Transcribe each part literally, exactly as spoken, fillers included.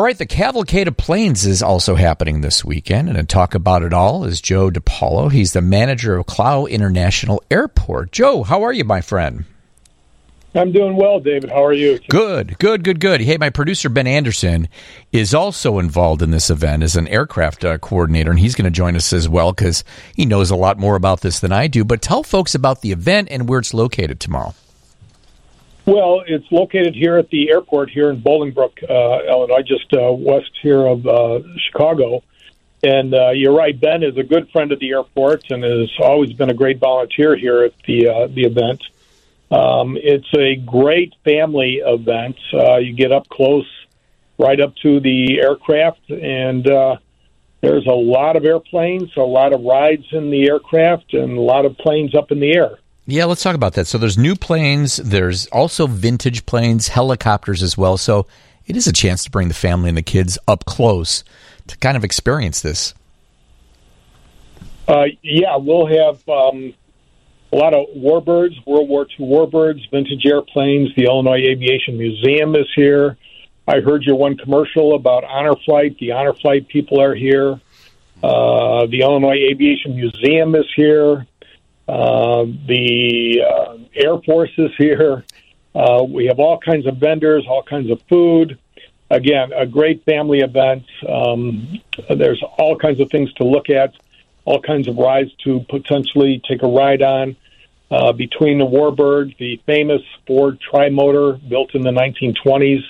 All right, the Cavalcade of Planes is also happening this weekend, and to talk about it all is Joe De Paulo. He's the manager of Clow International Airport. Joe, how are you, my friend? I'm doing well, David. How are you? Good, good, good, good. Hey, my producer, Ben Anderson, is also involved in this event as an aircraft uh, coordinator, and he's going to join us as well because he knows a lot more about this than I do. But tell folks about the event and where it's located tomorrow. Well, it's located here at the airport here in Bolingbrook, uh, Illinois, just uh, west here of uh, Chicago. And uh, you're right, Ben is a good friend of the airport and has always been a great volunteer here at the uh, the event. Um, it's a great family event. Uh, you get up close, right up to the aircraft, and uh, there's a lot of airplanes, a lot of rides in the aircraft, and a lot of planes up in the air. Yeah, let's talk about that. So there's new planes, there's also vintage planes, helicopters as well. So it is a chance to bring the family and the kids up close to kind of experience this. Uh, yeah, we'll have... Um, A lot of warbirds, World War Two warbirds, vintage airplanes. The Illinois Aviation Museum is here. I heard your one commercial about Honor Flight. The Honor Flight people are here. Uh, the Illinois Aviation Museum is here. Uh, the uh, Air Force is here. Uh, we have all kinds of vendors, all kinds of food. Again, a great family event. Um, there's all kinds of things to look at. All kinds of rides to potentially take a ride on. Uh, between the Warbird, the famous Ford Trimotor built in the nineteen twenties,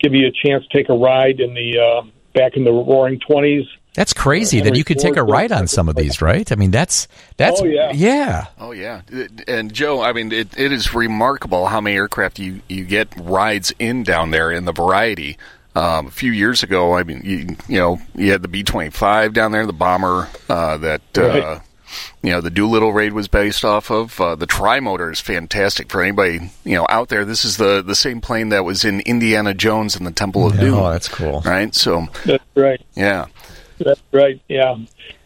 give you a chance to take a ride in the uh, back in the Roaring Twenties. That's crazy uh, that you could Ford take a ride on some of these, right? I mean, that's that's oh, yeah. yeah, oh yeah. And Joe, I mean, it, it is remarkable how many aircraft you, you get rides in down there in the variety. Um, a few years ago, I mean, you, you know, you had the B twenty-five down there, the bomber uh, that, uh, right. you know, the Doolittle Raid was based off of. Uh, the Trimotor is fantastic for anybody, you know, out there. This is the, the same plane that was in Indiana Jones and the Temple of Doom. Oh, that's cool. Right? So, that's right. Yeah. That's right, yeah.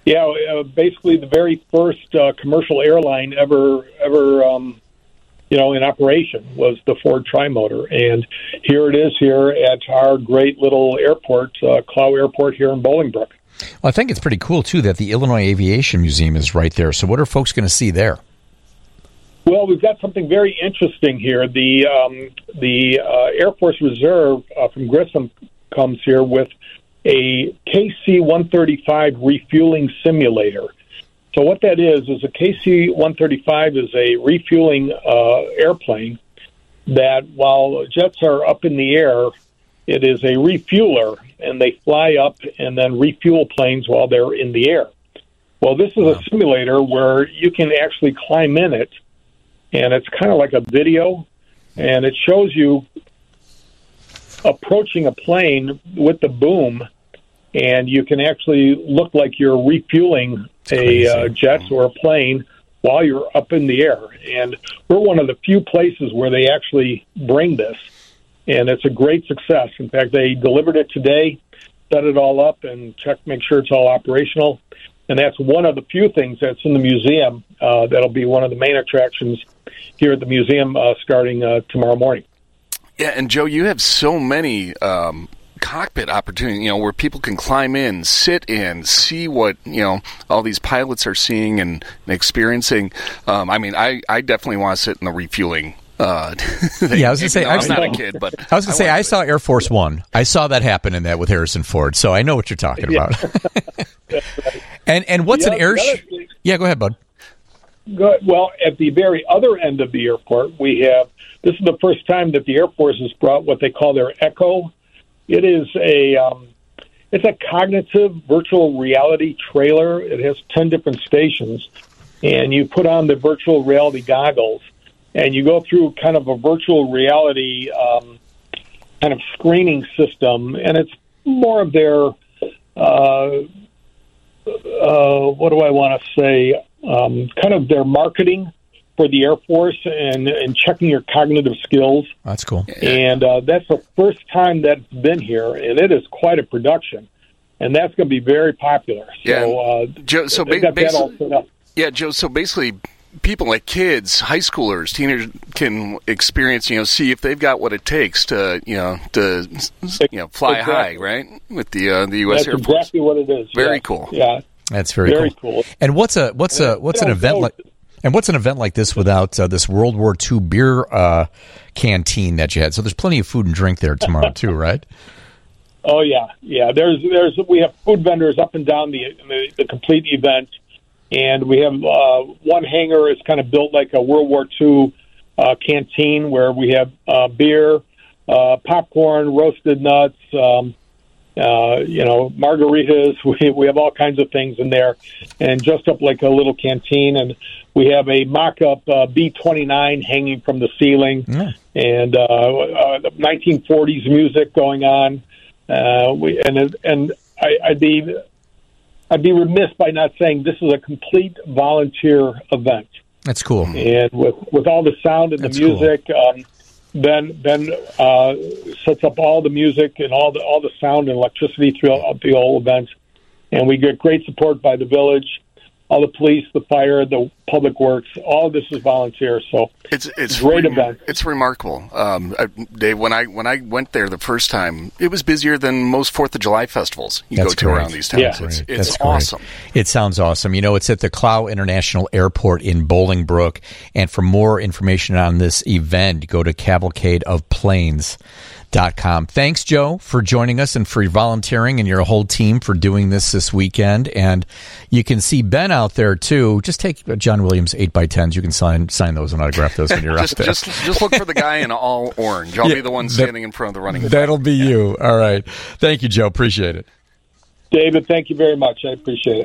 Yeah, uh, basically the very first uh, commercial airline ever, ever um you know, in operation was the Ford Trimotor. And here it is here at our great little airport, uh, Clow Airport here in Bolingbrook. Well, I think it's pretty cool, too, that the Illinois Aviation Museum is right there. So what are folks going to see there? Well, we've got something very interesting here. The um, the uh, Air Force Reserve uh, from Grissom comes here with a K C one thirty-five refueling simulator. So what that is, is a K C one thirty-five is a refueling uh, airplane that while jets are up in the air, it is a refueler, and they fly up and then refuel planes while they're in the air. Well, this is a simulator where you can actually climb in it, and it's kind of like a video, and it shows you approaching a plane with the boom, and you can actually look like you're refueling a uh, jet or a plane while you're up in the air. And we're one of the few places where they actually bring this. And it's a great success. In fact, they delivered it today, set it all up, and check, make sure it's all operational. And that's one of the few things that's in the museum. Uh, that'll be one of the main attractions here at the museum uh, starting uh, tomorrow morning. Yeah, and Joe, you have so many... Um cockpit opportunity, you know, where people can climb in, sit in, see what, you know, all these pilots are seeing and experiencing. Um, I mean, I, I definitely want to sit in the refueling. Uh, they, yeah, I was going to say, I'm not a kid, but I was going to say, I saw Air Force One. I saw that happen in that with Harrison Ford, so I know what you're talking yeah. about. and and what's yeah, an air? Sh- yeah, go ahead, bud. Good. Well, at the very other end of the airport, we have. This is the first time that the Air Force has brought what they call their Echo. It is a um, it's a cognitive virtual reality trailer. It has ten different stations, and you put on the virtual reality goggles, and you go through kind of a virtual reality um, kind of screening system, and it's more of their, uh, uh, what do I want to say, um, kind of their marketing for the Air Force and, and checking your cognitive skills. That's cool. And uh, that's the first time that's been here, and it is quite a production. And that's going to be very popular. So, yeah. uh, Joe, so ba- basically, yeah, Joe, so basically people, like kids, high schoolers, teenagers, can experience, you know, see if they've got what it takes to, you know, to, you know, fly exactly. high, right? With the uh, the U S That's Air Force. That's exactly what it is. Very yeah. cool. Yeah, that's very, very cool. cool. And what's a what's a what's an event like? And what's an event like this without uh, this World War Two beer uh, canteen that you had? So there's plenty of food and drink there tomorrow too, right? Oh yeah, yeah. There's there's we have food vendors up and down the the, the complete event, and we have uh, one hangar is kind of built like a World War Two uh, canteen where we have uh, beer, uh, popcorn, roasted nuts, um, uh, you know, margaritas. We we have all kinds of things in there, and just up like a little canteen. And we have a mock-up uh, B twenty-nine hanging from the ceiling, yeah. and uh, uh, the nineteen forties music going on. Uh, we and and I, I'd be I'd be remiss by not saying this is a complete volunteer event. That's cool. And with with all the sound and That's the music, cool. um, Ben Ben uh, sets up all the music and all the all the sound and electricity throughout the whole event, and we get great support by the village. All the police, the fire, the public works, all this is volunteer. So it's it's great re- event. It's remarkable, um, I, Dave. When I when I went there the first time, it was busier than most Fourth of July festivals you That's go to correct. around these towns. Yeah. It's, it's awesome. Great. It sounds awesome. You know, it's at the Clow International Airport in Bolingbrook. And for more information on this event, go to cavalcade of planes dot com. Thanks, Joe, for joining us and for your volunteering and your whole team for doing this this weekend. And you can see Ben out there too. Just take John Williams eight by tens. You can sign sign those and autograph those when you're out there. Just, just look for the guy in all orange. I'll yeah, be the one standing that, in front of the running back. That'll be yeah. you. All right. Thank you, Joe. Appreciate it. David, thank you very much. I appreciate it.